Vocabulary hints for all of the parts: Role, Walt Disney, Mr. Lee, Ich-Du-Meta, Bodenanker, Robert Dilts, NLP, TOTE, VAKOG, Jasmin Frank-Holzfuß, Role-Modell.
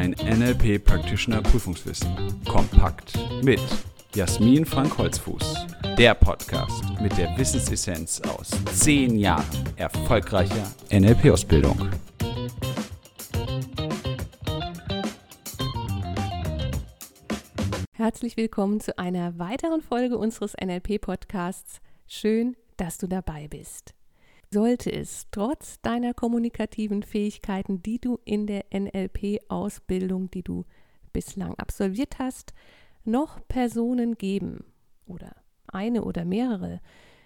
Dein NLP Practitioner Prüfungswissen. Kompakt mit Jasmin Frank-Holzfuß. Der Podcast mit der Wissensessenz aus 10 Jahren erfolgreicher NLP-Ausbildung. Herzlich willkommen zu einer weiteren Folge unseres NLP-Podcasts. Schön, dass du dabei bist. Sollte es trotz deiner kommunikativen Fähigkeiten, die du in der NLP-Ausbildung, die du bislang absolviert hast, noch Personen geben oder eine oder mehrere,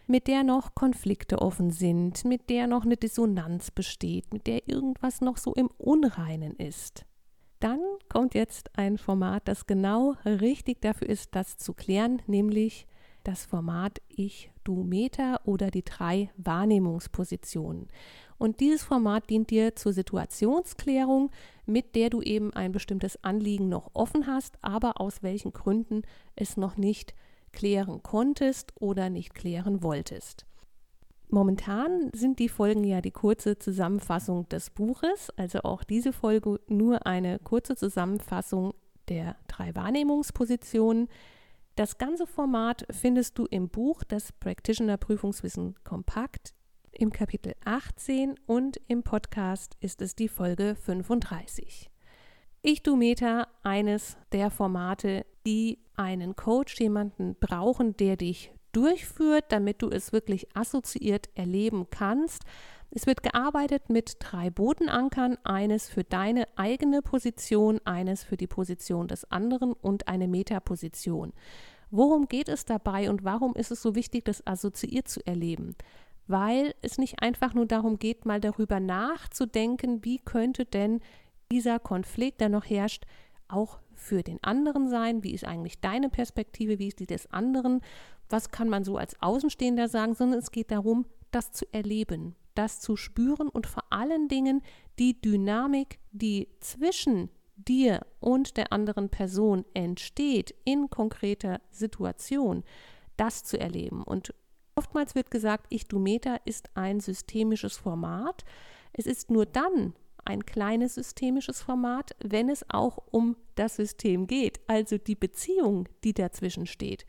mit der noch Konflikte offen sind, mit der noch eine Dissonanz besteht, mit der irgendwas noch so im Unreinen ist, dann kommt jetzt ein Format, das genau richtig dafür ist, das zu klären, nämlich das Format Ich-Du-Meta oder die 3 Wahrnehmungspositionen. Und dieses Format dient dir zur Situationsklärung, mit der du eben ein bestimmtes Anliegen noch offen hast, aber aus welchen Gründen es noch nicht klären konntest oder nicht klären wolltest. Momentan sind die Folgen ja die kurze Zusammenfassung des Buches, also auch diese Folge nur eine kurze Zusammenfassung der 3 Wahrnehmungspositionen. Das ganze Format findest du im Buch Das Practitioner Prüfungswissen kompakt im Kapitel 18 und im Podcast ist es die Folge 35. Ich-Du-Meta, eines der Formate, die einen Coach, jemanden brauchen, der dich durchführt, damit du es wirklich assoziiert erleben kannst. Es wird gearbeitet mit 3 Bodenankern, eines für deine eigene Position, eines für die Position des anderen und eine Metaposition. Worum geht es dabei und warum ist es so wichtig, das assoziiert zu erleben? Weil es nicht einfach nur darum geht, mal darüber nachzudenken, wie könnte denn dieser Konflikt, der noch herrscht, auch für den anderen sein, wie ist eigentlich deine Perspektive, wie ist die des anderen, was kann man so als Außenstehender sagen, sondern es geht darum, das zu erleben, das zu spüren und vor allen Dingen die Dynamik, die zwischen dir und der anderen Person entsteht in konkreter Situation, das zu erleben. Und oftmals wird gesagt, Ich-Du-Meta ist ein systemisches Format. Es ist nur dann ein kleines systemisches Format, wenn es auch um das System geht, also die Beziehung, die dazwischen steht.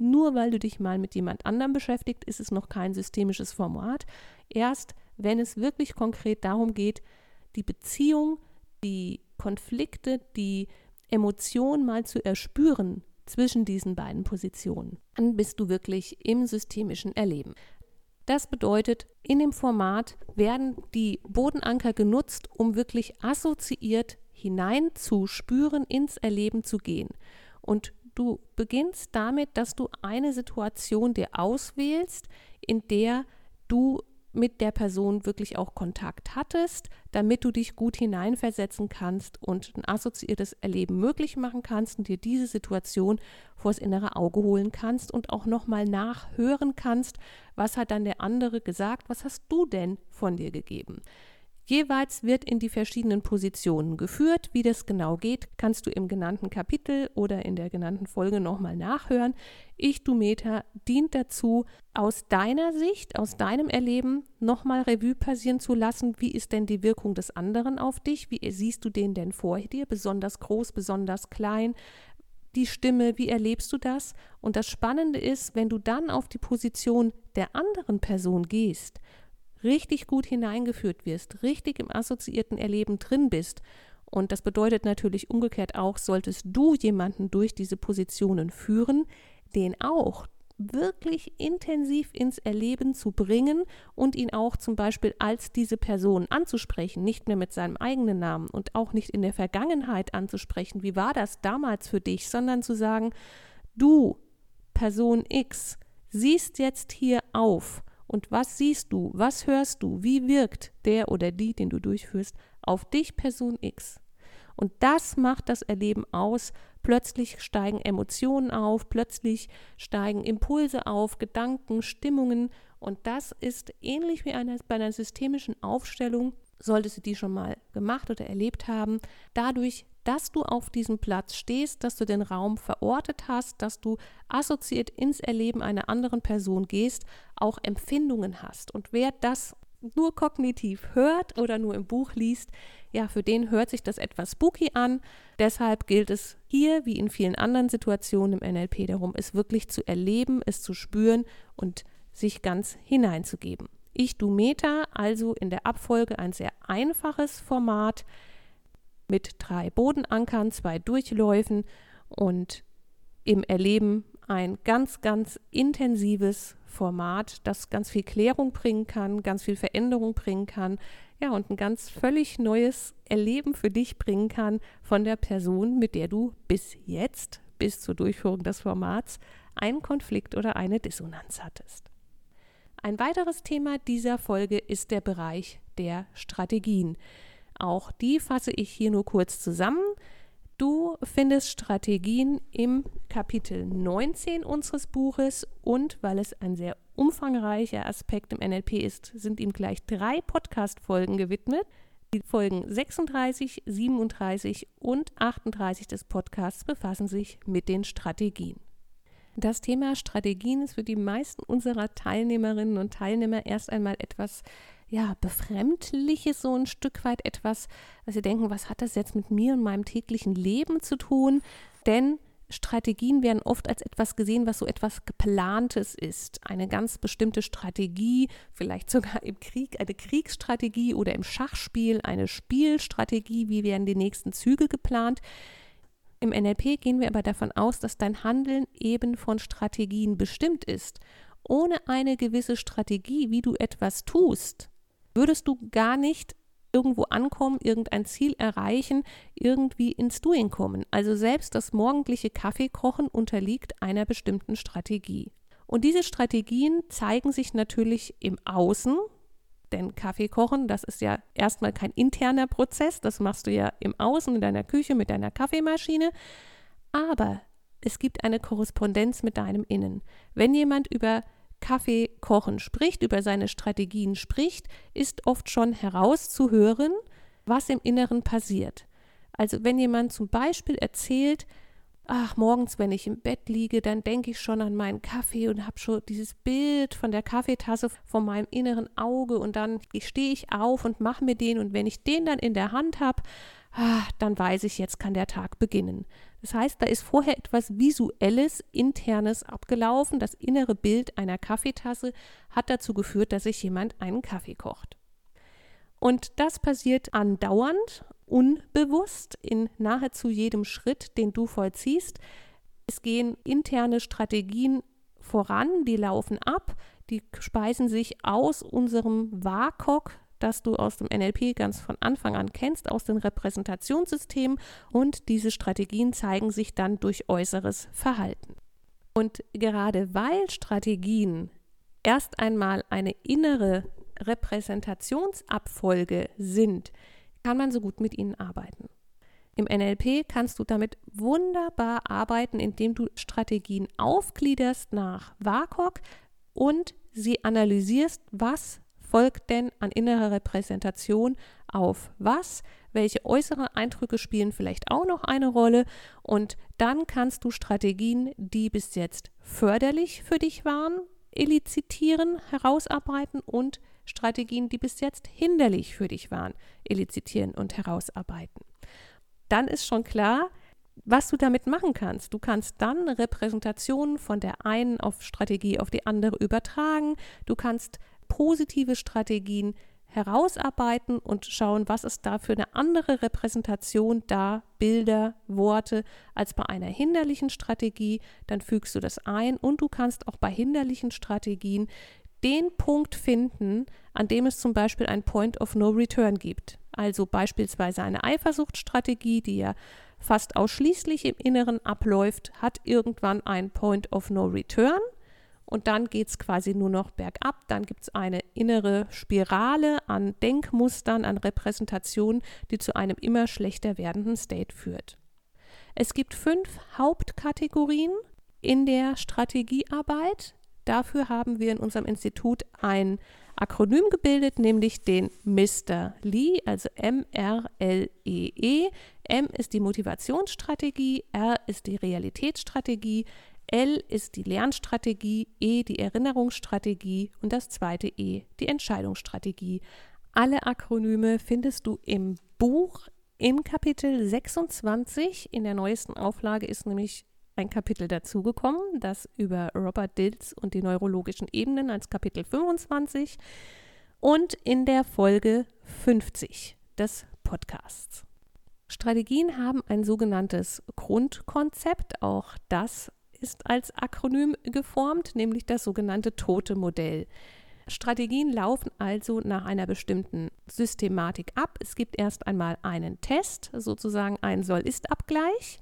Nur weil du dich mal mit jemand anderem beschäftigt, ist es noch kein systemisches Format. Erst wenn es wirklich konkret darum geht, die Beziehung, die Konflikte, die Emotionen mal zu erspüren zwischen diesen beiden Positionen, dann bist du wirklich im systemischen Erleben. Das bedeutet, in dem Format werden die Bodenanker genutzt, um wirklich assoziiert hineinzuspüren, ins Erleben zu gehen. Und du beginnst damit, dass du eine Situation dir auswählst, in der du mit der Person wirklich auch Kontakt hattest, damit du dich gut hineinversetzen kannst und ein assoziiertes Erleben möglich machen kannst und dir diese Situation vors innere Auge holen kannst und auch nochmal nachhören kannst, was hat dann der andere gesagt, was hast du denn von dir gegeben? Jeweils wird in die verschiedenen Positionen geführt. Wie das genau geht, kannst du im genannten Kapitel oder in der genannten Folge nochmal nachhören. Ich-Du-Meta dient dazu, aus deiner Sicht, aus deinem Erleben nochmal Revue passieren zu lassen. Wie ist denn die Wirkung des anderen auf dich? Wie siehst du den denn vor dir? Besonders groß, besonders klein? Die Stimme, wie erlebst du das? Und das Spannende ist, wenn du dann auf die Position der anderen Person gehst, richtig gut hineingeführt wirst, richtig im assoziierten Erleben drin bist. Und das bedeutet natürlich umgekehrt auch, solltest du jemanden durch diese Positionen führen, den auch wirklich intensiv ins Erleben zu bringen und ihn auch zum Beispiel als diese Person anzusprechen, nicht mehr mit seinem eigenen Namen und auch nicht in der Vergangenheit anzusprechen, wie war das damals für dich, sondern zu sagen, du, Person X, siehst jetzt hier auf. Und was siehst du, was hörst du, wie wirkt der oder die, den du durchführst, auf dich, Person X? Und das macht das Erleben aus. Plötzlich steigen Emotionen auf, plötzlich steigen Impulse auf, Gedanken, Stimmungen. Und das ist ähnlich wie bei einer systemischen Aufstellung, solltest du die schon mal gemacht oder erlebt haben, dadurch, dass du auf diesem Platz stehst, dass du den Raum verortet hast, dass du assoziiert ins Erleben einer anderen Person gehst, auch Empfindungen hast. Und wer das nur kognitiv hört oder nur im Buch liest, ja, für den hört sich das etwas spooky an. Deshalb gilt es hier, wie in vielen anderen Situationen im NLP darum, es wirklich zu erleben, es zu spüren und sich ganz hineinzugeben. Ich, du, Meta, also in der Abfolge ein sehr einfaches Format mit 3 Bodenankern, 2 Durchläufen und im Erleben ein ganz, ganz intensives Format, das ganz viel Klärung bringen kann, ganz viel Veränderung bringen kann, ja, und ein ganz völlig neues Erleben für dich bringen kann von der Person, mit der du bis jetzt, bis zur Durchführung des Formats, einen Konflikt oder eine Dissonanz hattest. Ein weiteres Thema dieser Folge ist der Bereich der Strategien. Auch die fasse ich hier nur kurz zusammen. Du findest Strategien im Kapitel 19 unseres Buches und weil es ein sehr umfangreicher Aspekt im NLP ist, sind ihm gleich 3 Podcast-Folgen gewidmet. Die Folgen 36, 37 und 38 des Podcasts befassen sich mit den Strategien. Das Thema Strategien ist für die meisten unserer Teilnehmerinnen und Teilnehmer erst einmal etwas, ja, Befremdliches, so ein Stück weit etwas, was sie denken, was hat das jetzt mit mir und meinem täglichen Leben zu tun? Denn Strategien werden oft als etwas gesehen, was so etwas Geplantes ist. Eine ganz bestimmte Strategie, vielleicht sogar im Krieg, eine Kriegsstrategie oder im Schachspiel, eine Spielstrategie, wie werden die nächsten Züge geplant? Im NLP gehen wir aber davon aus, dass dein Handeln eben von Strategien bestimmt ist. Ohne eine gewisse Strategie, wie du etwas tust, würdest du gar nicht irgendwo ankommen, irgendein Ziel erreichen, irgendwie ins Doing kommen. Also selbst das morgendliche Kaffeekochen unterliegt einer bestimmten Strategie. Und diese Strategien zeigen sich natürlich im Außen, denn Kaffeekochen, das ist ja erstmal kein interner Prozess, das machst du ja im Außen, in deiner Küche, mit deiner Kaffeemaschine, aber es gibt eine Korrespondenz mit deinem Innen. Wenn jemand über Kaffee kochen spricht, über seine Strategien spricht, ist oft schon herauszuhören, was im Inneren passiert. Also wenn jemand zum Beispiel erzählt, ach, morgens, wenn ich im Bett liege, dann denke ich schon an meinen Kaffee und habe schon dieses Bild von der Kaffeetasse vor meinem inneren Auge und dann stehe ich auf und mache mir den und wenn ich den dann in der Hand habe, dann weiß ich, jetzt kann der Tag beginnen. Das heißt, da ist vorher etwas Visuelles, Internes abgelaufen. Das innere Bild einer Kaffeetasse hat dazu geführt, dass sich jemand einen Kaffee kocht. Und das passiert andauernd, unbewusst, in nahezu jedem Schritt, den du vollziehst. Es gehen interne Strategien voran, die laufen ab, die speisen sich aus unserem VAKOG, das du aus dem NLP ganz von Anfang an kennst, aus den Repräsentationssystemen, und diese Strategien zeigen sich dann durch äußeres Verhalten. Und gerade weil Strategien erst einmal eine innere Repräsentationsabfolge sind, kann man so gut mit ihnen arbeiten. Im NLP kannst du damit wunderbar arbeiten, indem du Strategien aufgliederst nach VAKOG und sie analysierst, was folgt denn an innerer Repräsentation auf was, welche äußeren Eindrücke spielen vielleicht auch noch eine Rolle, und dann kannst du Strategien, die bis jetzt förderlich für dich waren, elizitieren, herausarbeiten und Strategien, die bis jetzt hinderlich für dich waren, elizitieren und herausarbeiten. Dann ist schon klar, was du damit machen kannst. Du kannst dann Repräsentationen von der einen Strategie auf die andere übertragen, du kannst positive Strategien herausarbeiten und schauen, was ist da für eine andere Repräsentation da, Bilder, Worte, als bei einer hinderlichen Strategie. Dann fügst du das ein und du kannst auch bei hinderlichen Strategien den Punkt finden, an dem es zum Beispiel ein Point of No Return gibt. Also beispielsweise eine Eifersuchtsstrategie, die ja fast ausschließlich im Inneren abläuft, hat irgendwann ein Point of No Return. Und dann geht es quasi nur noch bergab, dann gibt es eine innere Spirale an Denkmustern, an Repräsentationen, die zu einem immer schlechter werdenden State führt. Es gibt 5 Hauptkategorien in der Strategiearbeit. Dafür haben wir in unserem Institut ein Akronym gebildet, nämlich den Mr. Lee, also MRLEE. M ist die Motivationsstrategie, R ist die Realitätsstrategie, L ist die Lernstrategie, E die Erinnerungsstrategie und das zweite E die Entscheidungsstrategie. Alle Akronyme findest du im Buch im Kapitel 26. In der neuesten Auflage ist nämlich ein Kapitel dazugekommen, das über Robert Dilts und die neurologischen Ebenen als Kapitel 25 und in der Folge 50 des Podcasts. Strategien haben ein sogenanntes Grundkonzept, auch das ist als Akronym geformt, nämlich das sogenannte TOTE-Modell. Strategien laufen also nach einer bestimmten Systematik ab. Es gibt erst einmal einen Test, sozusagen einen Soll-Ist-Abgleich.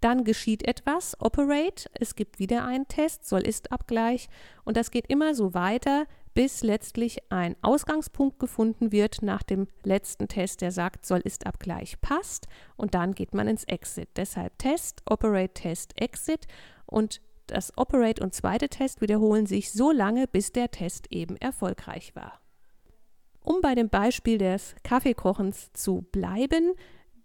Dann geschieht etwas, Operate, es gibt wieder einen Test, Soll-Ist-Abgleich und das geht immer so weiter, bis letztlich ein Ausgangspunkt gefunden wird nach dem letzten Test, der sagt, Soll-Ist-Abgleich passt und dann geht man ins Exit. Deshalb Test, Operate, Test, Exit und das Operate und zweite Test wiederholen sich so lange, bis der Test eben erfolgreich war. Um bei dem Beispiel des Kaffeekochens zu bleiben,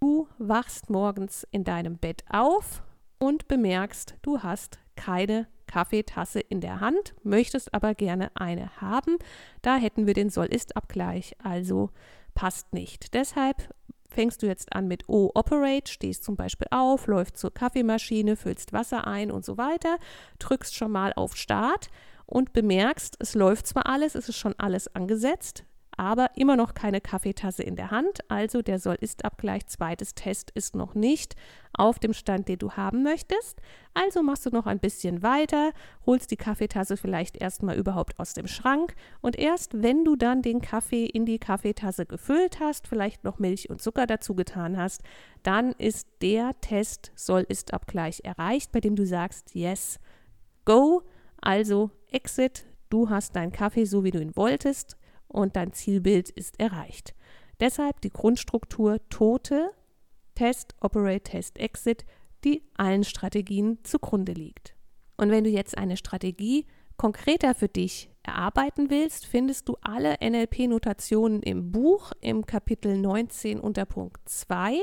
du wachst morgens in deinem Bett auf und bemerkst, du hast keine Kaffeetasse in der Hand, möchtest aber gerne eine haben. Da hätten wir den Soll-Ist-Abgleich, also passt nicht. Deshalb fängst du jetzt an mit O, Operate, stehst zum Beispiel auf, läufst zur Kaffeemaschine, füllst Wasser ein und so weiter, drückst schon mal auf Start und bemerkst, es läuft zwar alles, es ist schon alles angesetzt, aber immer noch keine Kaffeetasse in der Hand, also der Soll-Ist-Abgleich, zweites Test ist noch nicht auf dem Stand, den du haben möchtest. Also machst du noch ein bisschen weiter, holst die Kaffeetasse vielleicht erstmal überhaupt aus dem Schrank und erst wenn du dann den Kaffee in die Kaffeetasse gefüllt hast, vielleicht noch Milch und Zucker dazu getan hast, dann ist der Test Soll-Ist-Abgleich erreicht, bei dem du sagst, yes, go, also exit, du hast deinen Kaffee so, wie du ihn wolltest, und dein Zielbild ist erreicht. Deshalb die Grundstruktur TOTE, Test, Operate, Test, Exit, die allen Strategien zugrunde liegt. Und wenn du jetzt eine Strategie konkreter für dich erarbeiten willst, findest du alle NLP-Notationen im Buch im Kapitel 19 unter Punkt 2.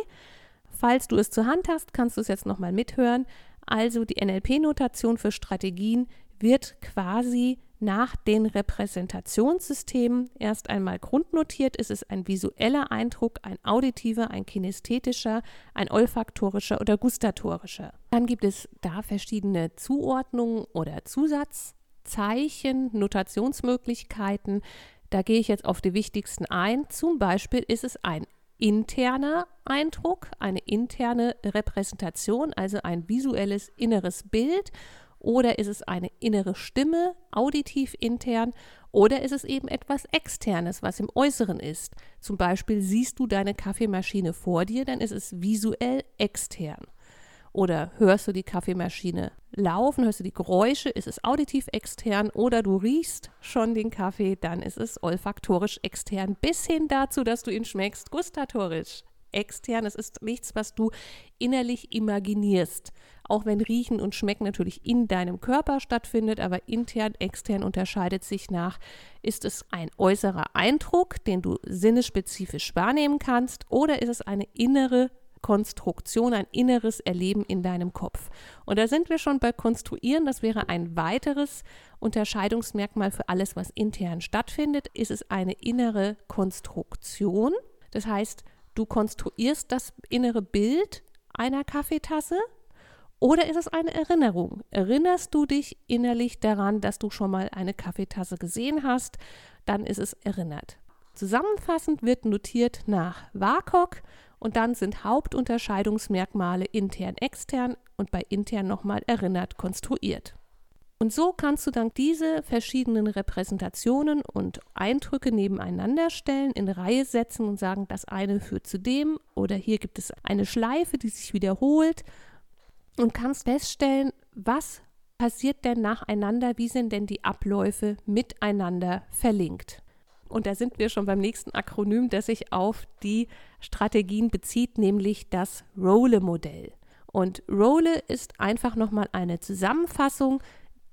Falls du es zur Hand hast, kannst du es jetzt nochmal mithören. Also die NLP-Notation für Strategien wird quasi nach den Repräsentationssystemen erst einmal grundnotiert. Es ist ein visueller Eindruck, ein auditiver, ein kinästhetischer, ein olfaktorischer oder gustatorischer. Dann gibt es da verschiedene Zuordnungen oder Zusatzzeichen, Notationsmöglichkeiten. Da gehe ich jetzt auf die wichtigsten ein. Zum Beispiel ist es ein interner Eindruck, eine interne Repräsentation, also ein visuelles inneres Bild. Oder ist es eine innere Stimme, auditiv intern, oder ist es eben etwas Externes, was im Äußeren ist? Zum Beispiel siehst du deine Kaffeemaschine vor dir, dann ist es visuell extern. Oder hörst du die Kaffeemaschine laufen, hörst du die Geräusche, ist es auditiv extern, oder du riechst schon den Kaffee, dann ist es olfaktorisch extern, bis hin dazu, dass du ihn schmeckst, gustatorisch extern. Es ist nichts, was du innerlich imaginierst. Auch wenn Riechen und Schmecken natürlich in deinem Körper stattfindet, aber intern, extern unterscheidet sich nach, ist es ein äußerer Eindruck, den du sinnesspezifisch wahrnehmen kannst, oder ist es eine innere Konstruktion, ein inneres Erleben in deinem Kopf. Und da sind wir schon bei Konstruieren. Das wäre ein weiteres Unterscheidungsmerkmal für alles, was intern stattfindet. Ist es eine innere Konstruktion? Das heißt, du konstruierst das innere Bild einer Kaffeetasse, oder ist es eine Erinnerung? Erinnerst du dich innerlich daran, dass du schon mal eine Kaffeetasse gesehen hast? Dann ist es erinnert. Zusammenfassend wird notiert nach VAKOG und dann sind Hauptunterscheidungsmerkmale intern, extern und bei intern nochmal erinnert, konstruiert. Und so kannst du dann diese verschiedenen Repräsentationen und Eindrücke nebeneinander stellen, in Reihe setzen und sagen, das eine führt zu dem oder hier gibt es eine Schleife, die sich wiederholt und kannst feststellen, was passiert denn nacheinander, wie sind denn die Abläufe miteinander verlinkt. Und da sind wir schon beim nächsten Akronym, das sich auf die Strategien bezieht, nämlich das Role-Modell. Und Role ist einfach nochmal eine Zusammenfassung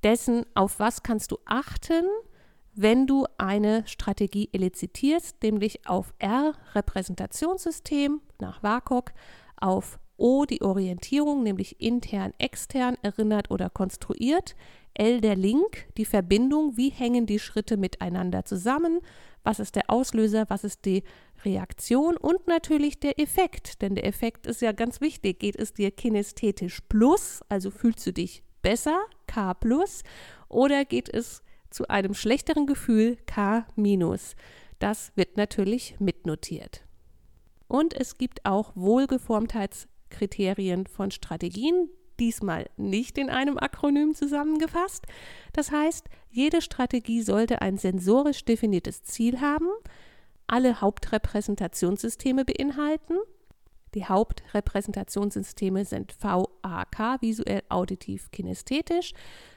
dessen, auf was kannst du achten, wenn du eine Strategie elizitierst, nämlich auf R, Repräsentationssystem nach VAKOG, auf O, die Orientierung, nämlich intern, extern, erinnert oder konstruiert. L, der Link, die Verbindung, wie hängen die Schritte miteinander zusammen, was ist der Auslöser, was ist die Reaktion und natürlich der Effekt, denn der Effekt ist ja ganz wichtig. Geht es dir kinästhetisch plus, also fühlst du dich besser, K+, oder geht es zu einem schlechteren Gefühl, K-? Das wird natürlich mitnotiert. Und es gibt auch Wohlgeformtheitskriterien von Strategien, diesmal nicht in einem Akronym zusammengefasst. Das heißt, jede Strategie sollte ein sensorisch definiertes Ziel haben, alle Hauptrepräsentationssysteme beinhalten. Die Hauptrepräsentationssysteme sind VAK, visuell, auditiv, kinästhetisch.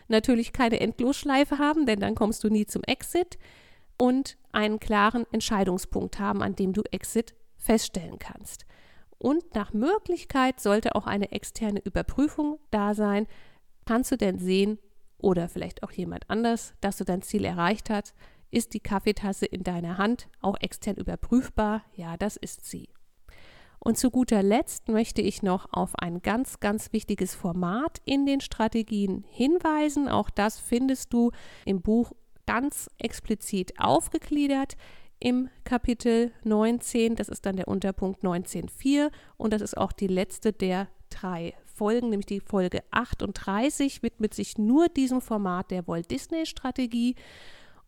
Natürlich keine Endlosschleife haben, denn dann kommst du nie zum Exit. Und einen klaren Entscheidungspunkt haben, an dem du Exit feststellen kannst. Und nach Möglichkeit sollte auch eine externe Überprüfung da sein. Kannst du denn sehen oder vielleicht auch jemand anders, dass du dein Ziel erreicht hast? Ist die Kaffeetasse in deiner Hand auch extern überprüfbar? Ja, das ist sie. Und zu guter Letzt möchte ich noch auf ein ganz, ganz wichtiges Format in den Strategien hinweisen. Auch das findest du im Buch ganz explizit aufgegliedert im Kapitel 19, das ist dann der Unterpunkt 19.4 und das ist auch die letzte der 3 Folgen, nämlich die Folge 38 widmet sich nur diesem Format der Walt Disney Strategie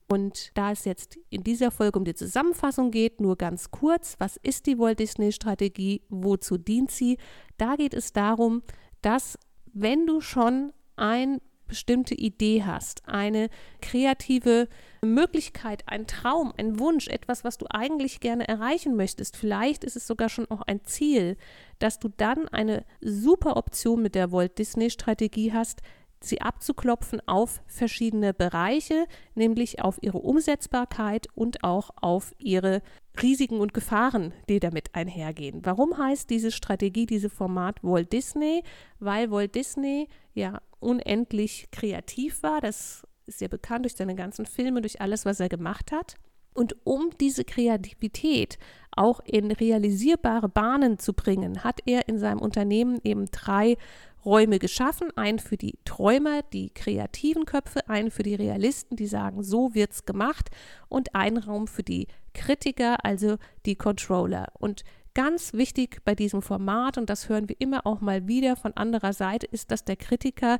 und da es jetzt in dieser Folge um die Zusammenfassung geht, nur ganz kurz, was ist die Walt Disney Strategie, wozu dient sie? Da geht es darum, dass wenn du schon ein bestimmte Idee hast, eine kreative Möglichkeit, ein Traum, ein Wunsch, etwas, was du eigentlich gerne erreichen möchtest. Vielleicht ist es sogar schon auch ein Ziel, dass du dann eine super Option mit der Walt Disney Strategie hast, sie abzuklopfen auf verschiedene Bereiche, nämlich auf ihre Umsetzbarkeit und auch auf ihre Risiken und Gefahren, die damit einhergehen. Warum heißt diese Strategie, dieses Format Walt Disney? Weil Walt Disney ja unendlich kreativ war, das ist ja bekannt durch seine ganzen Filme, durch alles, was er gemacht hat. Und um diese Kreativität auch in realisierbare Bahnen zu bringen, hat er in seinem Unternehmen eben 3 Räume geschaffen, einen für die Träumer, die kreativen Köpfe, einen für die Realisten, die sagen, so wird's gemacht und einen Raum für die Kritiker, also die Controller. Und ganz wichtig bei diesem Format, und das hören wir immer auch mal wieder von anderer Seite, ist, dass der Kritiker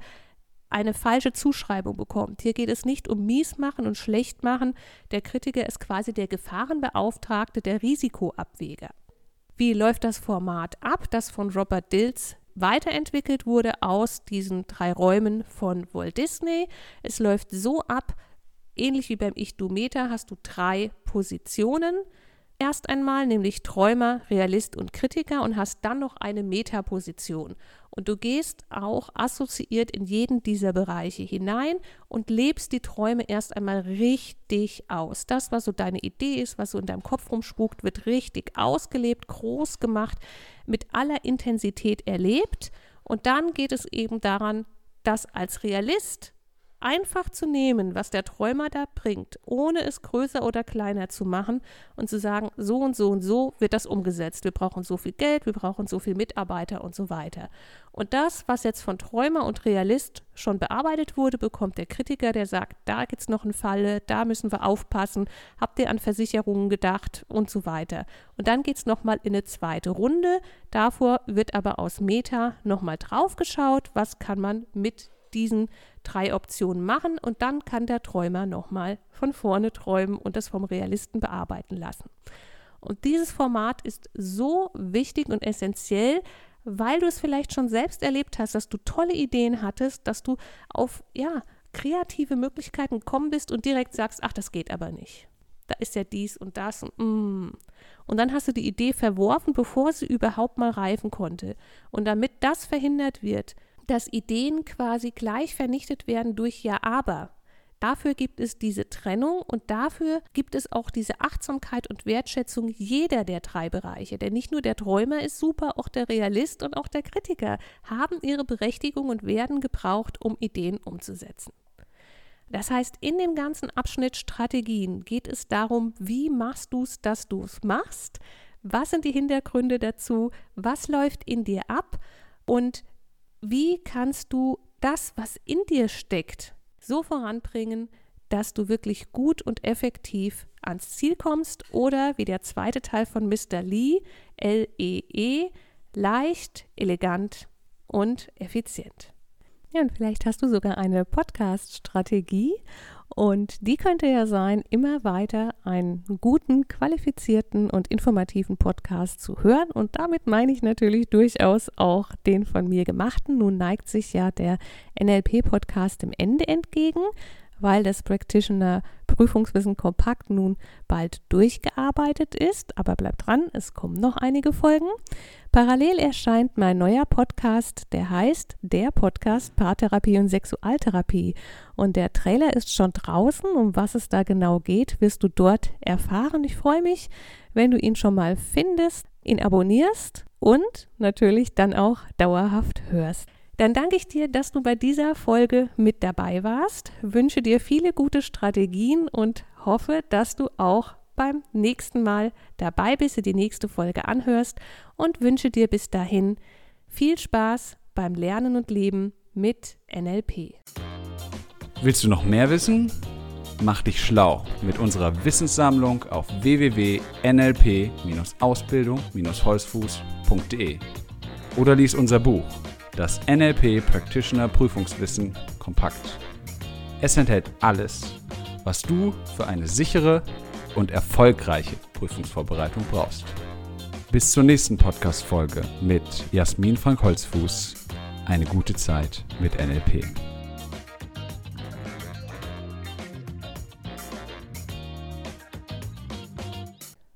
eine falsche Zuschreibung bekommt. Hier geht es nicht um mies machen und schlecht machen. Der Kritiker ist quasi der Gefahrenbeauftragte, der Risikoabwäger. Wie läuft das Format ab, das von Robert Dilts weiterentwickelt wurde aus diesen 3 Räumen von Walt Disney? Es läuft so ab, ähnlich wie beim Ich-Du-Meter hast du 3 Positionen. Erst einmal, nämlich Träumer, Realist und Kritiker und hast dann noch eine Metaposition. Und du gehst auch assoziiert in jeden dieser Bereiche hinein und lebst die Träume erst einmal richtig aus. Das, was so deine Idee ist, was so in deinem Kopf rumspukt, wird richtig ausgelebt, groß gemacht, mit aller Intensität erlebt. Und dann geht es eben daran, das als Realist einfach zu nehmen, was der Träumer da bringt, ohne es größer oder kleiner zu machen und zu sagen, so und so und so wird das umgesetzt. Wir brauchen so viel Geld, wir brauchen so viel Mitarbeiter und so weiter. Und das, was jetzt von Träumer und Realist schon bearbeitet wurde, bekommt der Kritiker, der sagt, da gibt es noch eine Falle, da müssen wir aufpassen, habt ihr an Versicherungen gedacht und so weiter. Und dann geht es nochmal in eine zweite Runde. Davor wird aber aus Meta nochmal drauf geschaut, was kann man mit diesen 3 Optionen machen und dann kann der Träumer nochmal von vorne träumen und das vom Realisten bearbeiten lassen. Und dieses Format ist so wichtig und essentiell, weil du es vielleicht schon selbst erlebt hast, dass du tolle Ideen hattest, dass du auf kreative Möglichkeiten gekommen bist und direkt sagst, ach, das geht aber nicht. Da ist ja dies und das und dann hast du die Idee verworfen, bevor sie überhaupt mal reifen konnte. Und damit das verhindert wird, dass Ideen quasi gleich vernichtet werden durch Ja, aber. Dafür gibt es diese Trennung und dafür gibt es auch diese Achtsamkeit und Wertschätzung jeder der 3 Bereiche. Denn nicht nur der Träumer ist super, auch der Realist und auch der Kritiker haben ihre Berechtigung und werden gebraucht, um Ideen umzusetzen. Das heißt, in dem ganzen Abschnitt Strategien geht es darum, wie machst du es, dass du es machst, Was sind die Hintergründe dazu? Was läuft in dir ab? Und wie kannst du das, was in dir steckt, so voranbringen, dass du wirklich gut und effektiv ans Ziel kommst oder wie der zweite Teil von Mr. Lee, L-E-E, leicht, elegant und effizient. Ja, und vielleicht hast du sogar eine Podcast-Strategie und die könnte ja sein, immer weiter einen guten, qualifizierten und informativen Podcast zu hören und damit meine ich natürlich durchaus auch den von mir gemachten. Nun neigt sich ja der NLP-Podcast dem Ende entgegen, weil das Practitioner-Prüfungswissen kompakt nun bald durchgearbeitet ist. Aber bleib dran, es kommen noch einige Folgen. Parallel erscheint mein neuer Podcast, der heißt Der Podcast Paartherapie und Sexualtherapie. Und der Trailer ist schon draußen. Um was es da genau geht, wirst du dort erfahren. Ich freue mich, wenn du ihn schon mal findest, ihn abonnierst und natürlich dann auch dauerhaft hörst. Dann danke ich dir, dass du bei dieser Folge mit dabei warst, wünsche dir viele gute Strategien und hoffe, dass du auch beim nächsten Mal dabei bist, die nächste Folge anhörst und wünsche dir bis dahin viel Spaß beim Lernen und Leben mit NLP. Willst du noch mehr wissen? Mach dich schlau mit unserer Wissenssammlung auf www.nlp-ausbildung-holzfuß.de oder lies unser Buch. Das NLP Practitioner Prüfungswissen kompakt. Es enthält alles, was du für eine sichere und erfolgreiche Prüfungsvorbereitung brauchst. Bis zur nächsten Podcast-Folge mit Jasmin Frank-Holzfuß. Eine gute Zeit mit NLP.